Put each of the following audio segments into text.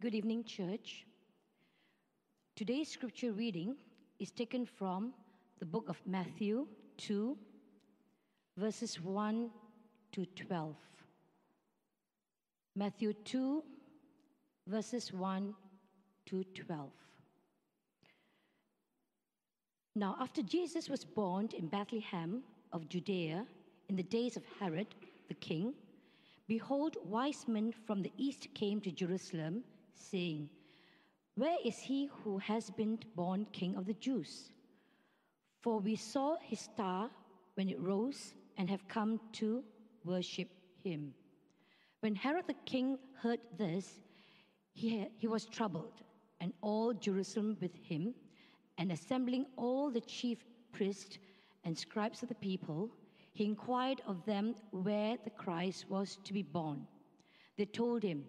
Good evening, church. Today's scripture reading is taken from the book of Matthew 2, verses 1 to 12. Matthew 2, verses 1 to 12. Now, after Jesus was born in Bethlehem of Judea in the days of Herod the king, behold, wise men from the east came to Jerusalem, saying, "Where is he who has been born King of the Jews? For we saw his star when it rose and have come to worship him." When Herod the king heard this, he was troubled, and all Jerusalem with him, and assembling all the chief priests and scribes of the people, he inquired of them where the Christ was to be born. They told him,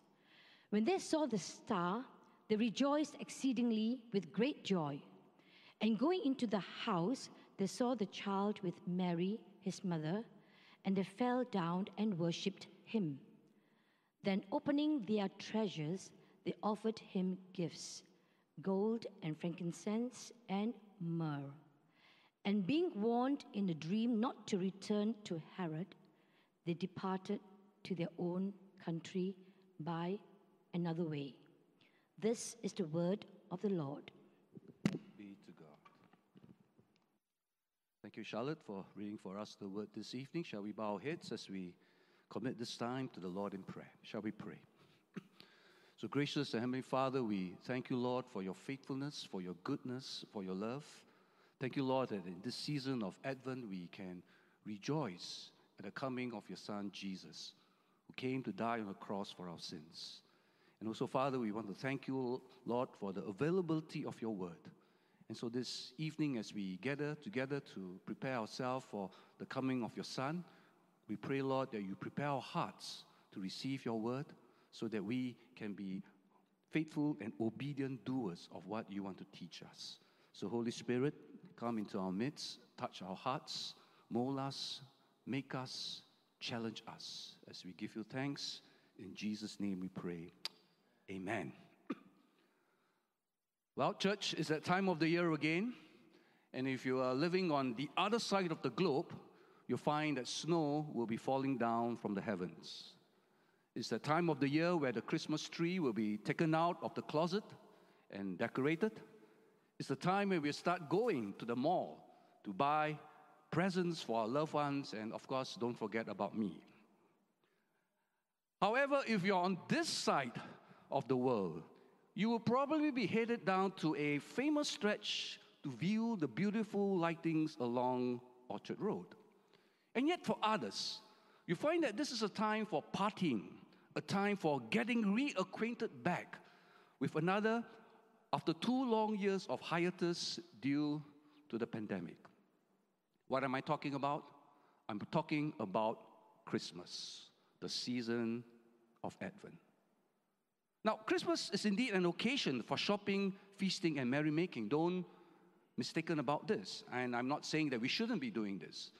When they saw the star, they rejoiced exceedingly with great joy. And going into the house, they saw the child with Mary, his mother, and they fell down and worshipped him. Then, opening their treasures, they offered him gifts, gold and frankincense and myrrh. And being warned in a dream not to return to Herod, they departed to their own country by another way. This is the word of the Lord. Be to God. Thank you, Charlotte, for reading for us the word this evening. Shall we bow our heads as we commit this time to the Lord in prayer? Shall we pray? So gracious and Heavenly Father, we thank you, Lord, for your faithfulness, for your goodness, for your love. Thank you, Lord, that in this season of Advent we can rejoice at the coming of your Son, Jesus, who came to die on the cross for our sins. And also, Father, we want to thank you, Lord, for the availability of your word. And so this evening, as we gather together to prepare ourselves for the coming of your Son, we pray, Lord, that you prepare our hearts to receive your word so that we can be faithful and obedient doers of what you want to teach us. So, Holy Spirit, come into our midst, touch our hearts, mold us, make us, challenge us, as we give you thanks. In Jesus' name we pray. Amen. Well, church, it's that time of the year again. And if you are living on the other side of the globe, you'll find that snow will be falling down from the heavens. It's the time of the year where the Christmas tree will be taken out of the closet and decorated. It's the time where we start going to the mall to buy presents for our loved ones, and of course, don't forget about me. However, if you're on this side of the world, you will probably be headed down to a famous stretch to view the beautiful lightings along Orchard Road. And yet for others, you find that this is a time for partying, a time for getting reacquainted back with another after 2 long years of hiatus due to the pandemic. What am I talking about? I'm talking about Christmas, the season of Advent. Now, Christmas is indeed an occasion for shopping, feasting, and merrymaking. Don't mistaken about this. And I'm not saying that we shouldn't be doing this.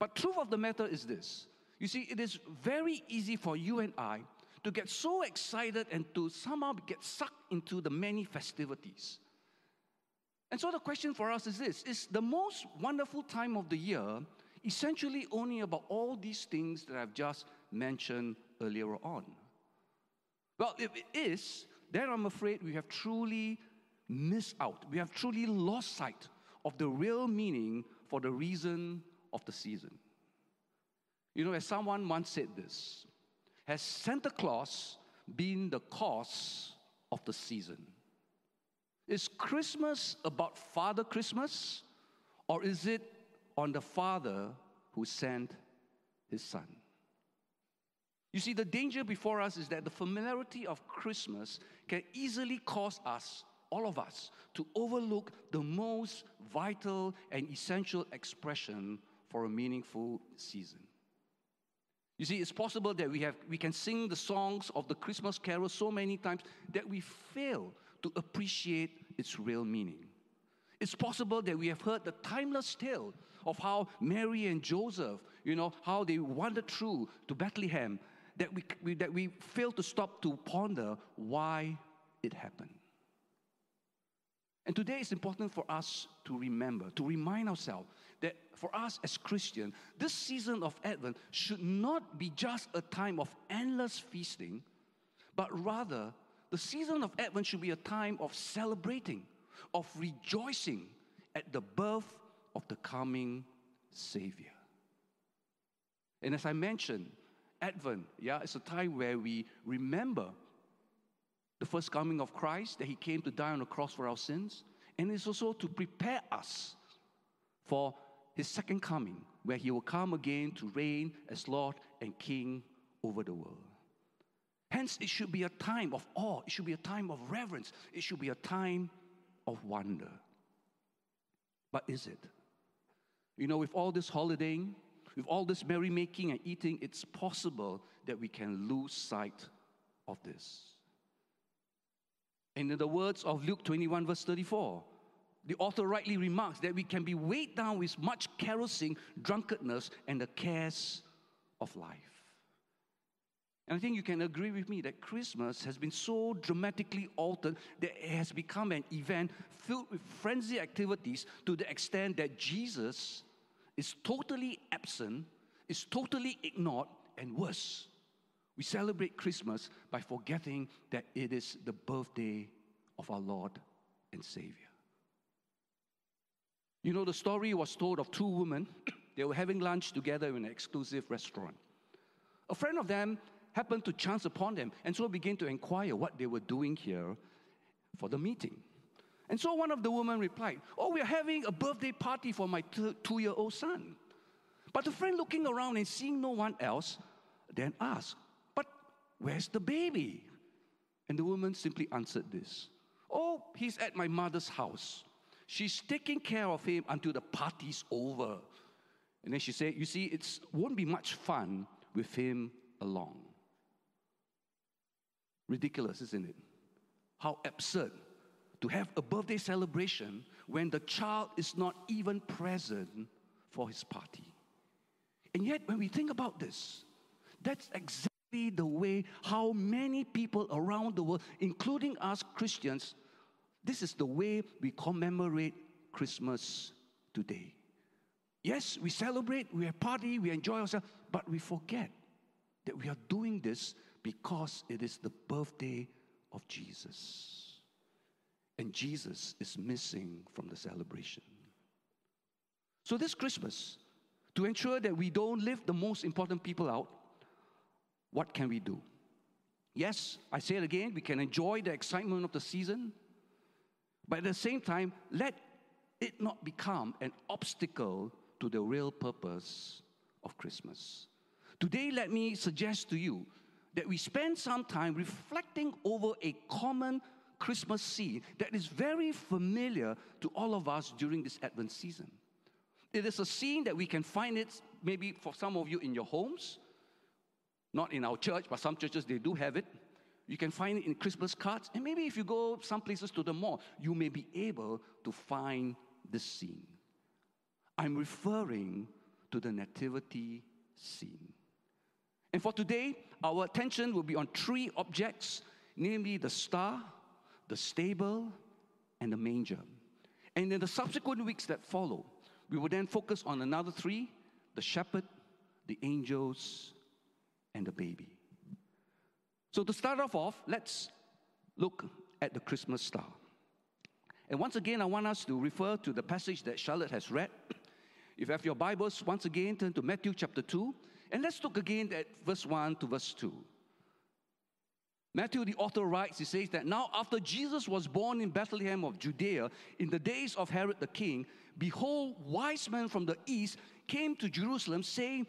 But truth of the matter is this. You see, it is very easy for you and I to get so excited and to somehow get sucked into the many festivities. And so the question for us is this: is the most wonderful time of the year essentially only about all these things that I've just mentioned earlier on? Well, if it is, then I'm afraid we have truly miss out. We have truly lost sight of the real meaning for the reason of the season. You know, as someone once said this, has Santa Claus been the cause of the season? Is Christmas about Father Christmas, or is it on the Father who sent his Son? You see, the danger before us is that the familiarity of Christmas can easily cause us, all of us, to overlook the most vital and essential expression for a meaningful season. You see, it's possible that we can sing the songs of the Christmas carol so many times that we fail to appreciate its real meaning. It's possible that we have heard the timeless tale of how Mary and Joseph, you know, how they wandered through to Bethlehem, that we fail to stop to ponder why it happened. And today it's important for us to remember, to remind ourselves that for us as Christians, this season of Advent should not be just a time of endless feasting, but rather the season of Advent should be a time of celebrating, of rejoicing at the birth of the coming Savior. And as I mentioned, Advent, it's a time where we remember the first coming of Christ, that he came to die on the cross for our sins, and it's also to prepare us for his second coming, where he will come again to reign as Lord and King over the world. Hence, it should be a time of awe, it should be a time of reverence, it should be a time of wonder. But is it? You know, with all this holidaying, with all this merrymaking and eating, it's possible that we can lose sight of this. And in the words of Luke 21, verse 34, the author rightly remarks that we can be weighed down with much carousing, drunkenness, and the cares of life. And I think you can agree with me that Christmas has been so dramatically altered that it has become an event filled with frenzied activities to the extent that Jesus is totally absent, is totally ignored, and worse. We celebrate Christmas by forgetting that it is the birthday of our Lord and Savior. You know, the story was told of two women. They were having lunch together in an exclusive restaurant. A friend of them happened to chance upon them and so began to inquire what they were doing here for the meeting. And so one of the women replied, "Oh, we're having a birthday party for my two-year-old son." But the friend, looking around and seeing no one else, then asked, "Where's the baby?" And the woman simply answered this, "Oh, he's at my mother's house. She's taking care of him until the party's over." And then she said, "You see, it won't be much fun with him along." Ridiculous, isn't it? How absurd to have a birthday celebration when the child is not even present for his party. And yet, when we think about this, that's exactly the way how many people around the world, including us Christians, this is the way we commemorate Christmas today. Yes, we celebrate, we party, we enjoy ourselves, but we forget that we are doing this because it is the birthday of Jesus. And Jesus is missing from the celebration. So this Christmas, to ensure that we don't leave the most important people out, what can we do? Yes, I say it again, we can enjoy the excitement of the season, but at the same time, let it not become an obstacle to the real purpose of Christmas. Today, let me suggest to you that we spend some time reflecting over a common Christmas scene that is very familiar to all of us during this Advent season. It is a scene that we can find it, maybe for some of you in your homes, not in our church, but some churches, they do have it. You can find it in Christmas cards. And maybe if you go some places to the mall, you may be able to find this scene. I'm referring to the nativity scene. And for today, our attention will be on three objects, namely the star, the stable, and the manger. And in the subsequent weeks that follow, we will then focus on another three, the shepherd, the angels, and the baby. So to start off, let's look at the Christmas star. And once again, I want us to refer to the passage that Charlotte has read. If you have your Bibles, once again, turn to Matthew chapter 2. And let's look again at verse 1 to verse 2. Matthew, the author, writes, he says that, "Now after Jesus was born in Bethlehem of Judea, in the days of Herod the king, behold, wise men from the east came to Jerusalem, saying,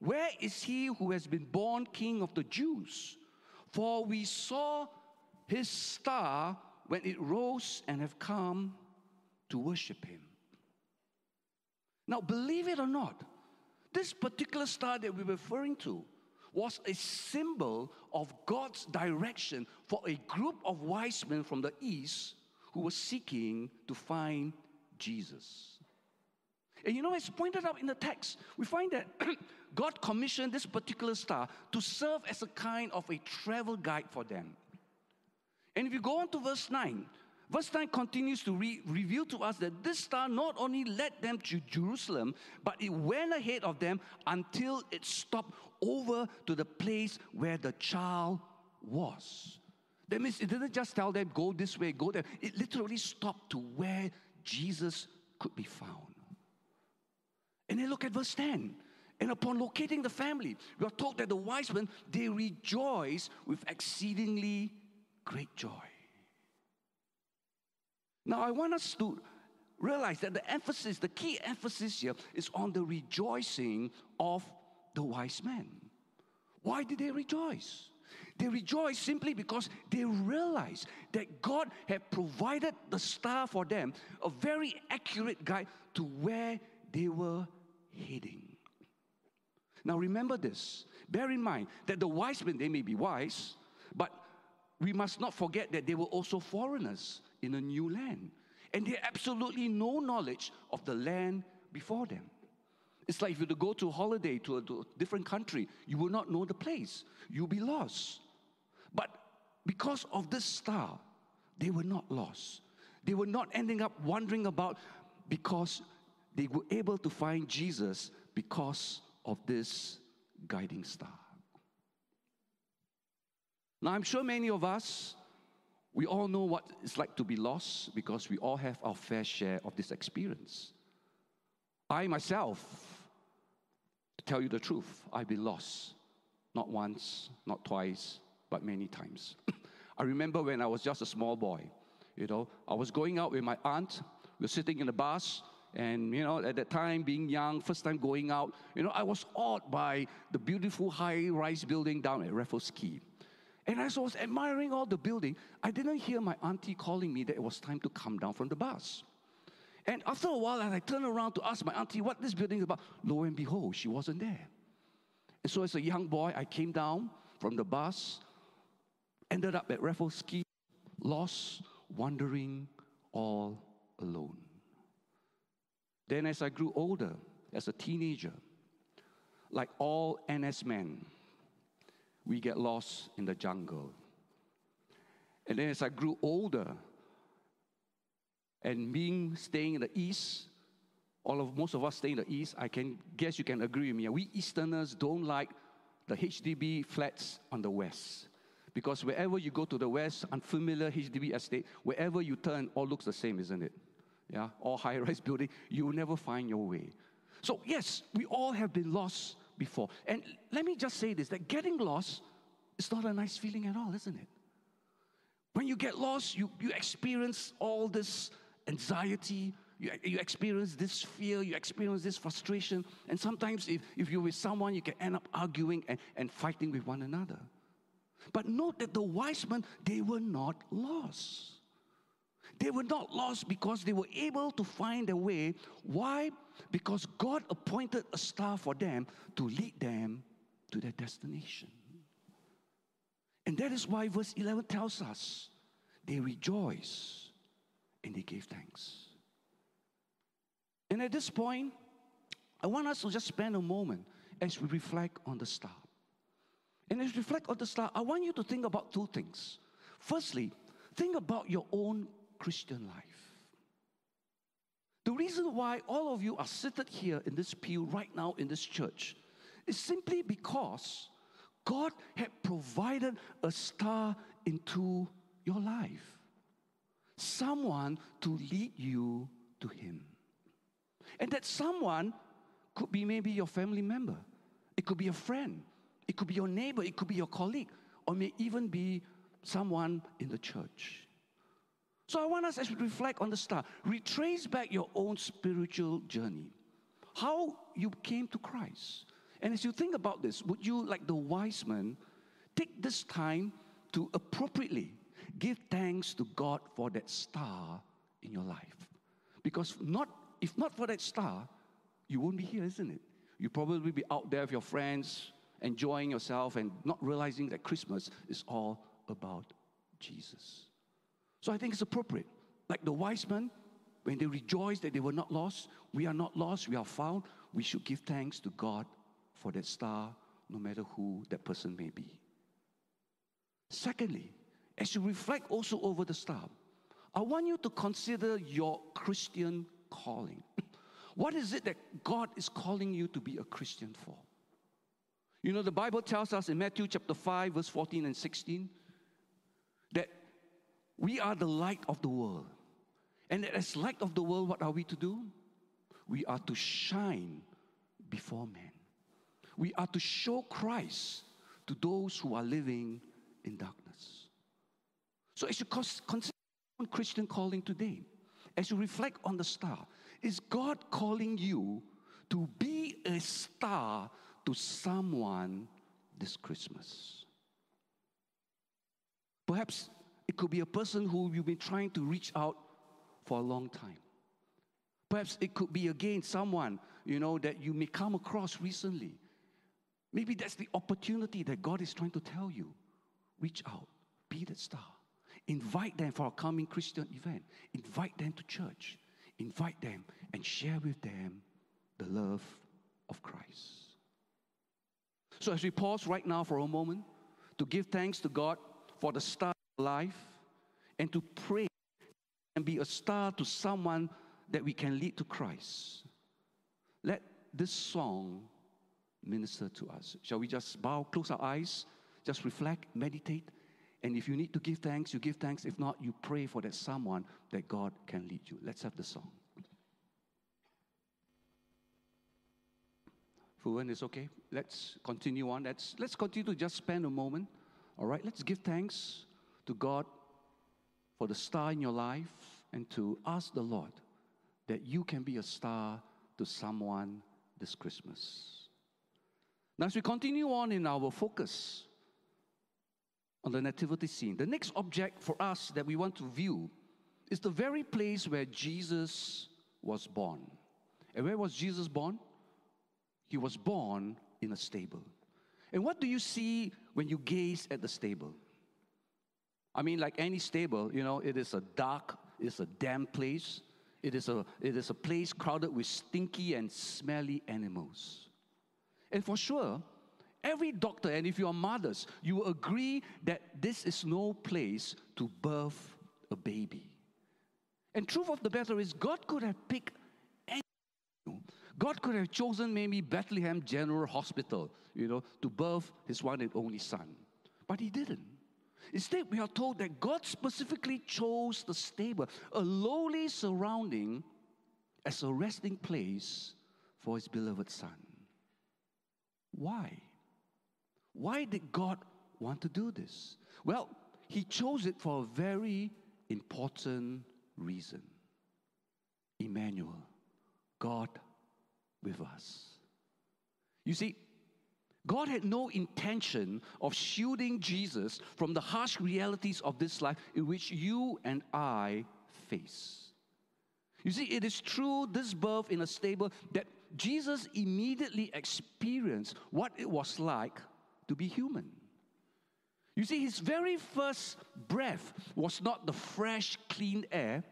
'Where is he who has been born King of the Jews? For we saw his star when it rose and have come to worship him.'" Now, believe it or not, this particular star that we're referring to was a symbol of God's direction for a group of wise men from the east who were seeking to find Jesus. And you know, it's pointed out in the text, we find that God commissioned this particular star to serve as a kind of a travel guide for them. And if you go on to verse 9, verse 9 continues to reveal to us that this star not only led them to Jerusalem, but it went ahead of them until it stopped over to the place where the child was. That means it didn't just tell them, go this way, go there. It literally stopped to where Jesus could be found. And then look at verse 10. "And upon locating the family, we are told that the wise men, they rejoice with exceedingly great joy." Now, I want us to realize that the emphasis, the key emphasis here is on the rejoicing of the wise men. Why did they rejoice? They rejoice simply because they realize that God had provided the star for them, a very accurate guide to where they were heading. Now remember this. Bear in mind that the wise men, they may be wise, but we must not forget that they were also foreigners in a new land. And they had absolutely no knowledge of the land before them. It's like if you were to go to a holiday to a different country, you will not know the place. You'll be lost. But because of this star, they were not lost. They were not ending up wandering about because they were able to find Jesus because of this guiding star. Now, I'm sure many of us, we all know what it's like to be lost because we all have our fair share of this experience. I myself, to tell you the truth, I've been lost. Not once, not twice, but many times. I remember when I was just a small boy, you know, I was going out with my aunt. We were sitting in the bus. And, you know, at that time, being young, first time going out, you know, I was awed by the beautiful high-rise building down at Raffles Quay. And as I was admiring all the building, I didn't hear my auntie calling me that it was time to come down from the bus. And after a while, as I turned around to ask my auntie what this building is about, lo and behold, she wasn't there. And so as a young boy, I came down from the bus, ended up at Raffles Quay, lost, wandering, all alone. Then as I grew older, as a teenager, like all NS men, we get lost in the jungle. And then as I grew older, and being staying in the East, most of us stay in the East, I can guess you can agree with me. We Easterners don't like the HDB flats on the West. Because wherever you go to the West, unfamiliar HDB estate, wherever you turn, all looks the same, isn't it? Yeah, or high-rise building, you will never find your way. So yes, we all have been lost before. And let me just say this, that getting lost is not a nice feeling at all, isn't it? When you get lost, you experience all this anxiety, you experience this fear, you experience this frustration, and sometimes if you're with someone, you can end up arguing and fighting with one another. But note that the wise men, they were not lost. They were not lost because they were able to find a way. Why? Because God appointed a star for them to lead them to their destination. And that is why verse 11 tells us, they rejoice and they gave thanks. And at this point, I want us to just spend a moment as we reflect on the star. And as we reflect on the star, I want you to think about two things. Firstly, think about your own Christian life. The reason why all of you are seated here in this pew right now in this church is simply because God had provided a star into your life. someone to lead you to Him. And that someone could be maybe your family member. It could be a friend. It could be your neighbor. It could be your colleague. Or may even be someone in the church. So I want us, as we reflect on the star, retrace back your own spiritual journey. How you came to Christ. And as you think about this, would you, like the wise men, take this time to appropriately give thanks to God for that star in your life? Because if not for that star, you won't be here, isn't it? You'll probably be out there with your friends, enjoying yourself and not realizing that Christmas is all about Jesus. So I think it's appropriate. Like the wise men, when they rejoiced that they were not lost, we are not lost, we are found. We should give thanks to God for that star, no matter who that person may be. Secondly, as you reflect also over the star, I want you to consider your Christian calling. What is it that God is calling you to be a Christian for? You know, the Bible tells us in Matthew chapter 5, verse 14 and 16, that we are the light of the world. And as light of the world, what are we to do? We are to shine before men. We are to show Christ to those who are living in darkness. So as you consider your Christian calling today, as you reflect on the star, is God calling you to be a star to someone this Christmas? Perhaps it could be a person who you've been trying to reach out for a long time. Perhaps it could be, again, someone, you know, that you may come across recently. Maybe that's the opportunity that God is trying to tell you. Reach out. Be that star. Invite them for our coming Christian event. Invite them to church. Invite them and share with them the love of Christ. So as we pause right now for a moment to give thanks to God for the star of life and to pray and be a star to someone that we can lead to Christ, let this song minister to us. Shall we just bow, close our eyes, just reflect, meditate, and if you need to give thanks, you give thanks. If not, you pray for that someone that God can lead you. Let's have the song. Fuan, it's okay. Let's continue on. Let's continue to just spend a moment. All right, let's give thanks to God for the star in your life and to ask the Lord that you can be a star to someone this Christmas. Now, as we continue on in our focus on the nativity scene, the next object for us that we want to view is the very place where Jesus was born. And where was Jesus born? He was born in a stable. And what do you see when you gaze at the stable? I mean, like any stable, you know, it is a dark, it's a damp place. It is a place crowded with stinky and smelly animals. And for sure, every doctor, and if you are mothers, you will agree that this is no place to birth a baby. And truth of the matter is, God could have picked any. God could have chosen maybe Bethlehem General Hospital, you know, to birth His one and only son. But He didn't. Instead, we are told that God specifically chose the stable, a lowly surrounding, as a resting place for His beloved son. Why? Why did God want to do this? Well, He chose it for a very important reason. Emmanuel, God with us. You see, God had no intention of shielding Jesus from the harsh realities of this life in which you and I face. You see, it is through this birth in a stable that Jesus immediately experienced what it was like to be human. You see, His very first breath was not the fresh, clean air,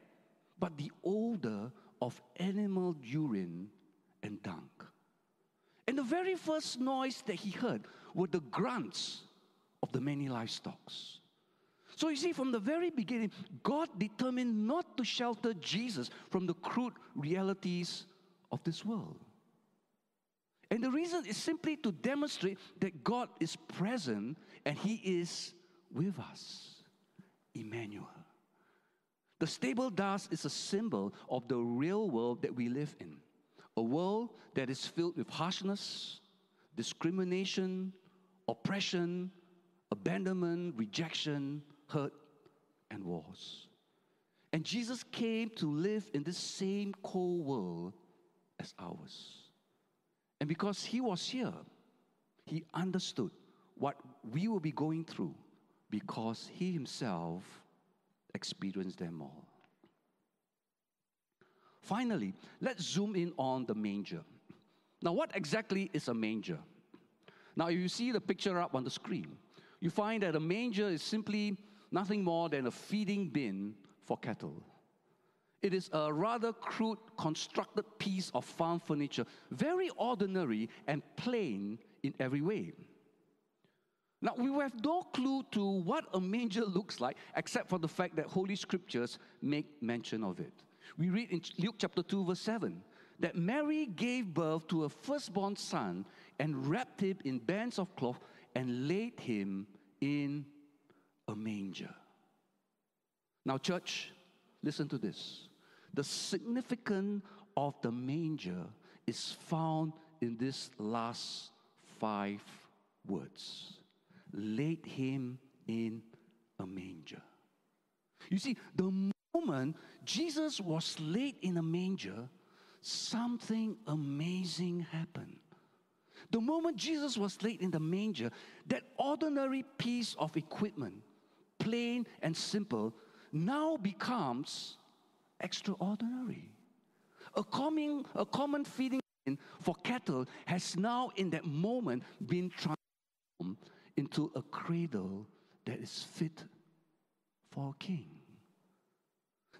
but the odor of animal urine and dunk. And the very first noise that He heard were the grunts of the many livestock. So you see, from the very beginning, God determined not to shelter Jesus from the crude realities of this world. And the reason is simply to demonstrate that God is present and He is with us. Emmanuel. The stable dust is a symbol of the real world that we live in, a world that is filled with harshness, discrimination, oppression, abandonment, rejection, hurt, and wars. And Jesus came to live in this same cold world as ours. And because he was here, he understood what we will be going through because he himself experienced them all. Finally, let's zoom in on the manger. Now, what exactly is a manger? Now, if you see the picture up on the screen, you find that a manger is simply nothing more than a feeding bin for cattle. It is a rather crude, constructed piece of farm furniture, very ordinary and plain in every way. Now, we have no clue to what a manger looks like, except for the fact that Holy Scriptures make mention of it. We read in Luke chapter 2, verse 7, that Mary gave birth to a firstborn son and wrapped him in bands of cloth and laid him in a manger. Now, church, listen to this. The significance of the manger is found in these last 5 words. Laid him in a manger. You see, the moment Jesus was laid in a manger, something amazing happened. The moment Jesus was laid in the manger, that ordinary piece of equipment, plain and simple, now becomes extraordinary. A common feeding for cattle has now in that moment been transformed into a cradle that is fit for a king.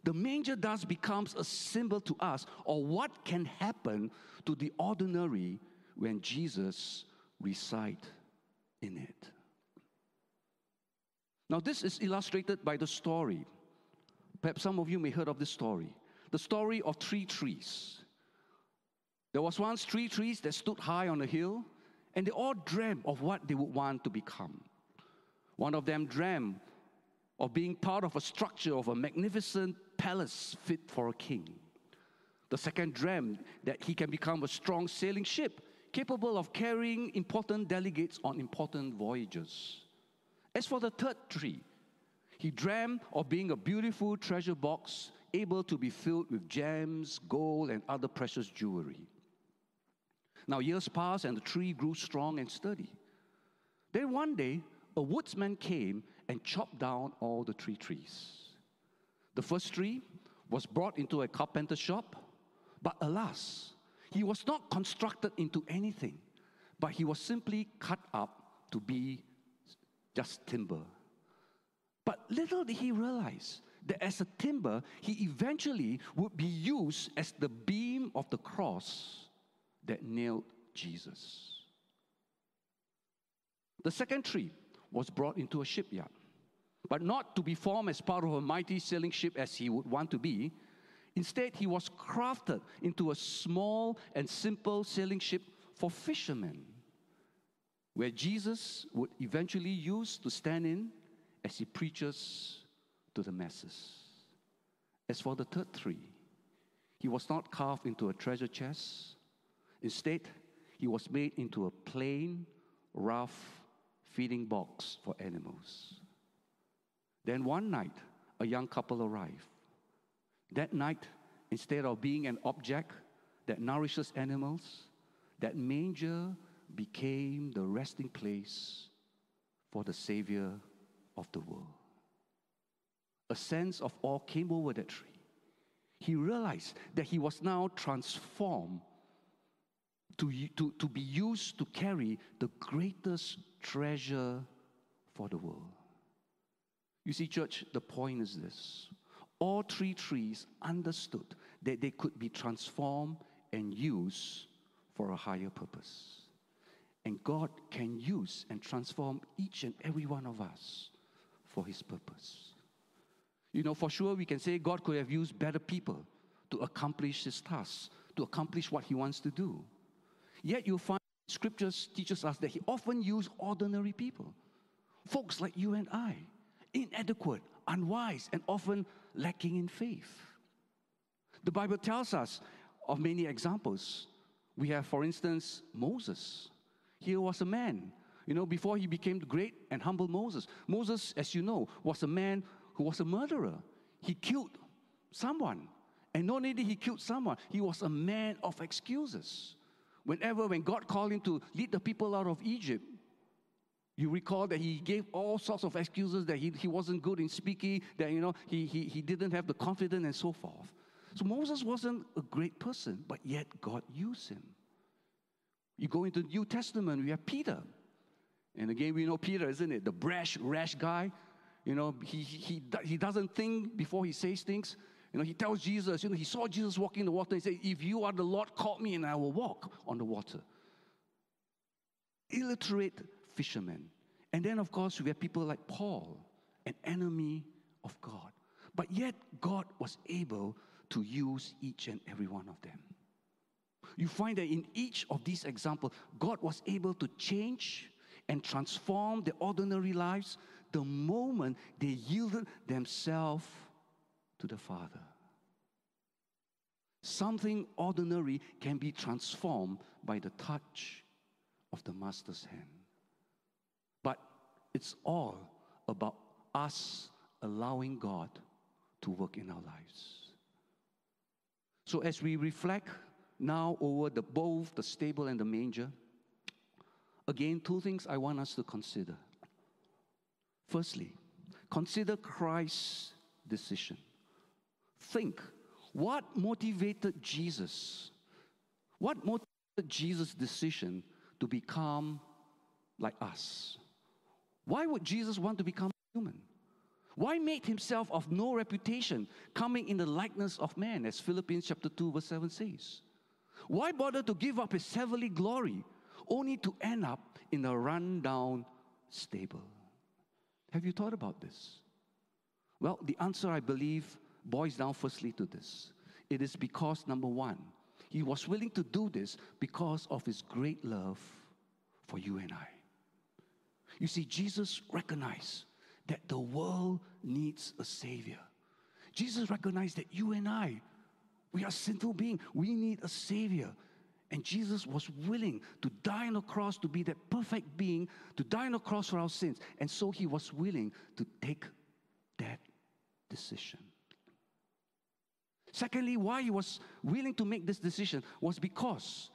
The manger thus becomes a symbol to us of what can happen to the ordinary when Jesus resides in it. Now, this is illustrated by the story. Perhaps some of you may have heard of this story. The story of 3 trees. There was once 3 trees that stood high on a hill, and they all dreamt of what they would want to become. One of them dreamt of being part of a structure of a magnificent palace fit for a king. The second dreamt that he can become a strong sailing ship, capable of carrying important delegates on important voyages. As for the third tree, he dreamt of being a beautiful treasure box, able to be filled with gems, gold, and other precious jewelry. Now, years passed, and the tree grew strong and sturdy. Then one day, a woodsman came and chopped down all the 3 trees. The first tree was brought into a carpenter's shop, but alas, he was not constructed into anything, but he was simply cut up to be just timber. But little did he realize that as a timber, he eventually would be used as the beam of the cross that nailed Jesus. The second tree was brought into a shipyard, but not to be formed as part of a mighty sailing ship as he would want to be. Instead, he was crafted into a small and simple sailing ship for fishermen, where Jesus would eventually use to stand in as he preaches to the masses. As for the third tree, he was not carved into a treasure chest. Instead, he was made into a plain, rough feeding box for animals. Then one night, a young couple arrived. That night, instead of being an object that nourishes animals, that manger became the resting place for the Savior of the world. A sense of awe came over that tree. He realized that he was now transformed to be used to carry the greatest treasure for the world. You see, church, the point is this. All 3 trees understood that they could be transformed and used for a higher purpose. And God can use and transform each and every one of us for his purpose. You know, for sure we can say God could have used better people to accomplish his tasks, to accomplish what he wants to do. Yet you find Scriptures teaches us that he often used ordinary people, folks like you and I, inadequate, unwise, and often lacking in faith. The Bible tells us of many examples. We have, for instance, Moses. Here was a man, before he became the great and humble Moses. Moses, as you know, was a man who was a murderer. He killed someone. And not only did he kill someone, he was a man of excuses. When God called him to lead the people out of Egypt, you recall that he gave all sorts of excuses, that he wasn't good in speaking, that he didn't have the confidence and so forth. So Moses wasn't a great person, but yet God used him. You go into the New Testament, we have Peter. And again, we know Peter, isn't it? The brash, rash guy. He doesn't think before he says things. He tells Jesus, he saw Jesus walking in the water. He said, if you are the Lord, call me and I will walk on the water. Illiterate fishermen. And then, of course, we have people like Paul, an enemy of God. But yet, God was able to use each and every one of them. You find that in each of these examples, God was able to change and transform their ordinary lives the moment they yielded themselves to the Father. Something ordinary can be transformed by the touch of the Master's hand. But it's all about us allowing God to work in our lives. So as we reflect now over both the stable and the manger, again, two things I want us to consider. Firstly, consider Christ's decision. Think, what motivated Jesus? What motivated Jesus' decision to become like us? Why would Jesus want to become human? Why made himself of no reputation, coming in the likeness of man, as Philippians chapter 2, verse 7 says? Why bother to give up his heavenly glory, only to end up in a run-down stable? Have you thought about this? Well, the answer, I believe, boils down firstly to this. It is because, number one, he was willing to do this because of his great love for you and I. You see, Jesus recognized that the world needs a Savior. Jesus recognized that you and I, we are sinful beings. We need a Savior. And Jesus was willing to die on the cross, to be that perfect being, to die on the cross for our sins. And so he was willing to take that decision. Secondly, why he was willing to make this decision was because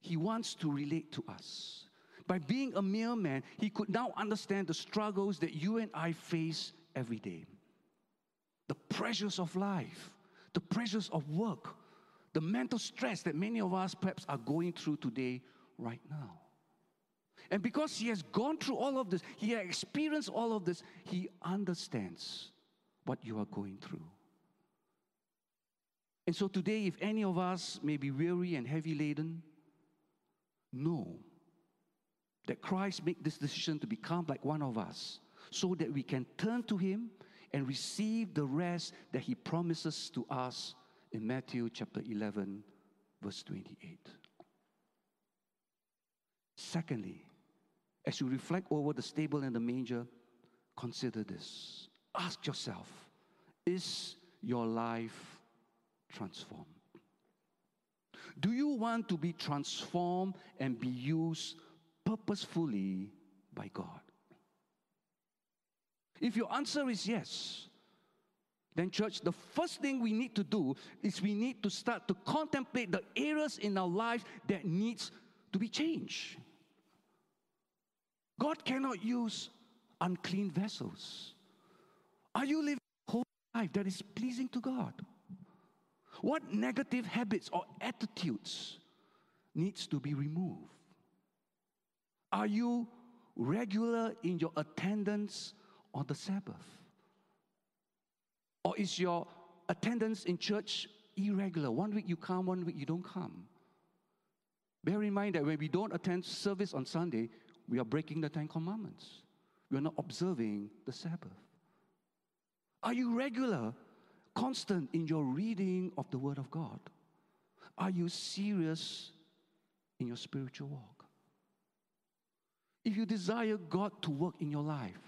he wants to relate to us. By being a mere man, he could now understand the struggles that you and I face every day. The pressures of life, the pressures of work, the mental stress that many of us perhaps are going through today, right now. And because he has gone through all of this, he has experienced all of this, he understands what you are going through. And so today, if any of us may be weary and heavy laden, know that Christ made this decision to become like one of us so that we can turn to him and receive the rest that he promises to us in Matthew chapter 11, verse 28. Secondly, as you reflect over the stable and the manger, consider this. Ask yourself, is your life transformed? Do you want to be transformed and be used purposefully by God? If your answer is yes, then church, the first thing we need to do is we need to start to contemplate the areas in our life that needs to be changed. God cannot use unclean vessels. Are you living a holy life that is pleasing to God? What negative habits or attitudes needs to be removed? Are you regular in your attendance on the Sabbath? Or is your attendance in church irregular? One week you come, one week you don't come. Bear in mind that when we don't attend service on Sunday, we are breaking the Ten Commandments. We are not observing the Sabbath. Are you regular, constant in your reading of the Word of God? Are you serious in your spiritual walk? If you desire God to work in your life,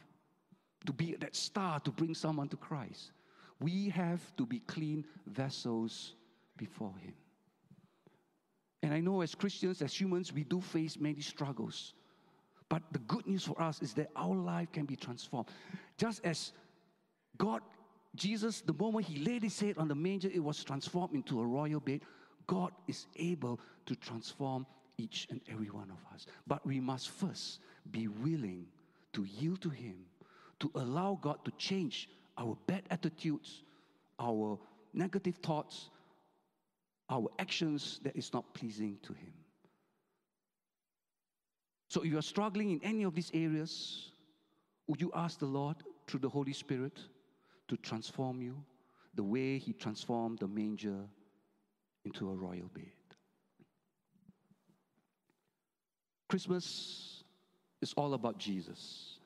to be that star, to bring someone to Christ, We have to be clean vessels before Him. And I know as Christians, as humans, we do face many struggles. But the good news for us is that our life can be transformed. Just as God, Jesus, the moment He laid His head on the manger, it was transformed into a royal bed. God is able to transform each and every one of us. But we must first be willing to yield to Him, to allow God to change our bad attitudes, our negative thoughts, our actions that is not pleasing to Him. So if you are struggling in any of these areas, would you ask the Lord through the Holy Spirit to transform you the way He transformed the manger into a royal bed? Christmas is all about Jesus.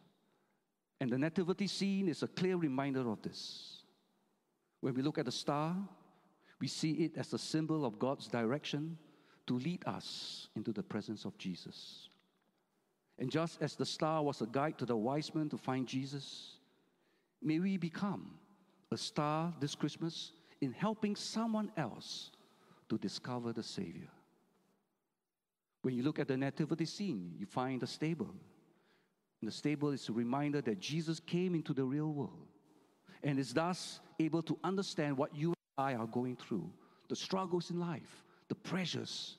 And the nativity scene is a clear reminder of this. When we look at the star, we see it as a symbol of God's direction to lead us into the presence of Jesus. And just as the star was a guide to the wise men to find Jesus, may we become a star this Christmas in helping someone else to discover the Savior. When you look at the nativity scene, you find a stable. And the stable is a reminder that Jesus came into the real world and is thus able to understand what you I are going through, the struggles in life, the pressures.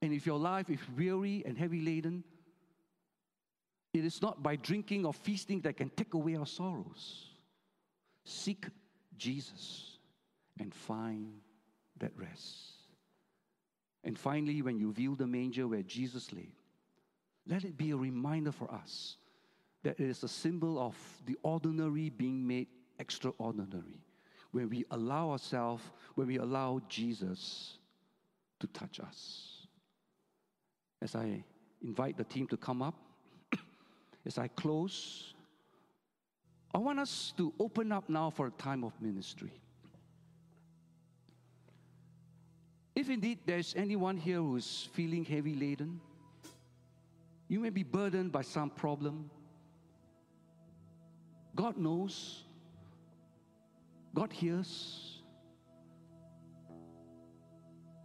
And if your life is weary and heavy laden, it is not by drinking or feasting that can take away our sorrows. Seek Jesus and find that rest. And finally, when you view the manger where Jesus lay, let it be a reminder for us that it is a symbol of the ordinary being made extraordinary. When we allow ourselves, when we allow Jesus to touch us. As I invite the team to come up, as I close, I want us to open up now for a time of ministry. If indeed there's anyone here who's feeling heavy laden, you may be burdened by some problem. God knows. God hears.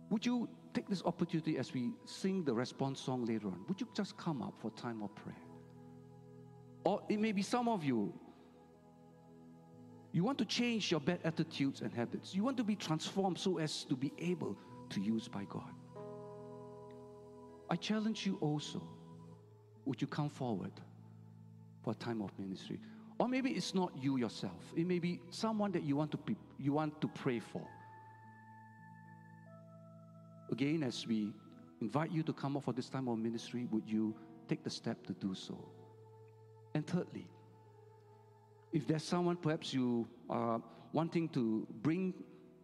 Would you take this opportunity as we sing the response song later on? Would you just come up for time of prayer? Or it may be some of you, you want to change your bad attitudes and habits. You want to be transformed so as to be able to be used by God. I challenge you also, would you come forward for a time of ministry? Or maybe it's not you yourself. It may be someone that you want to pray for. Again, as we invite you to come up for this time of ministry, would you take the step to do so? And thirdly, if there's someone perhaps you are wanting to bring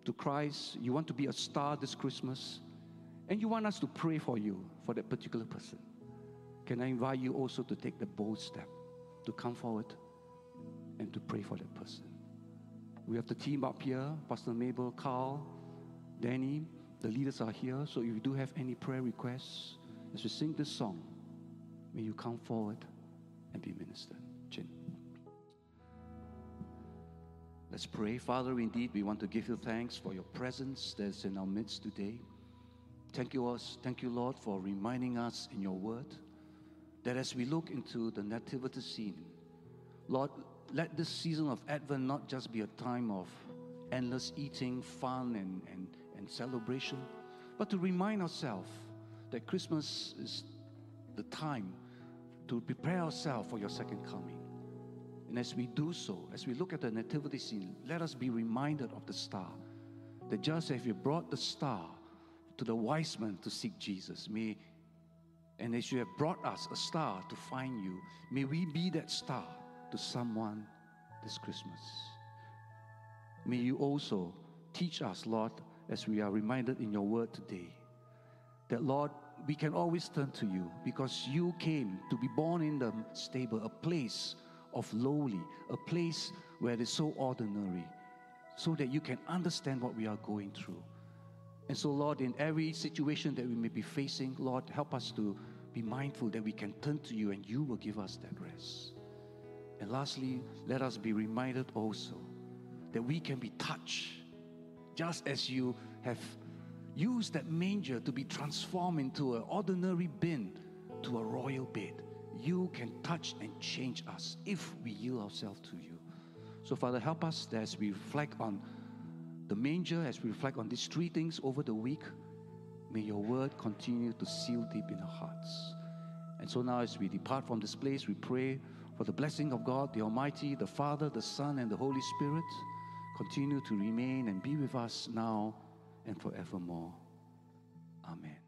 to Christ, you want to be a star this Christmas, and you want us to pray for you, for that particular person, can I invite you also to take the bold step to come forward and to pray for that person. We have the team up here, Pastor Mabel, Carl, Danny, the leaders are here, so if you do have any prayer requests, as we sing this song, may you come forward and be ministered. Chin. Let's pray. Father, indeed, we want to give you thanks for your presence that's in our midst today. Thank you, Lord, for reminding us in your word that as we look into the nativity scene, Lord, let this season of Advent not just be a time of endless eating, fun, and celebration, but to remind ourselves that Christmas is the time to prepare ourselves for your second coming. And as we do so, as we look at the nativity scene, let us be reminded of the star, that just as you brought the star to the wise men to seek Jesus, and as you have brought us a star to find you, may we be that star to someone this Christmas. May you also teach us, Lord, as we are reminded in your word today, that, Lord, we can always turn to you because you came to be born in the stable, a place of lowly, a place where it is so ordinary, so that you can understand what we are going through. And so, Lord, in every situation that we may be facing, Lord, help us to be mindful that we can turn to you and you will give us that rest. And lastly, let us be reminded also that we can be touched. Just as you have used that manger to be transformed into an ordinary bin to a royal bed, you can touch and change us if we yield ourselves to you. So Father, help us as we reflect on the manger, as we reflect on these three things over the week. May your word continue to seal deep in our hearts. And so now as we depart from this place, we pray for the blessing of God, the Almighty, the Father, the Son, and the Holy Spirit. Continue to remain and be with us now and forevermore. Amen.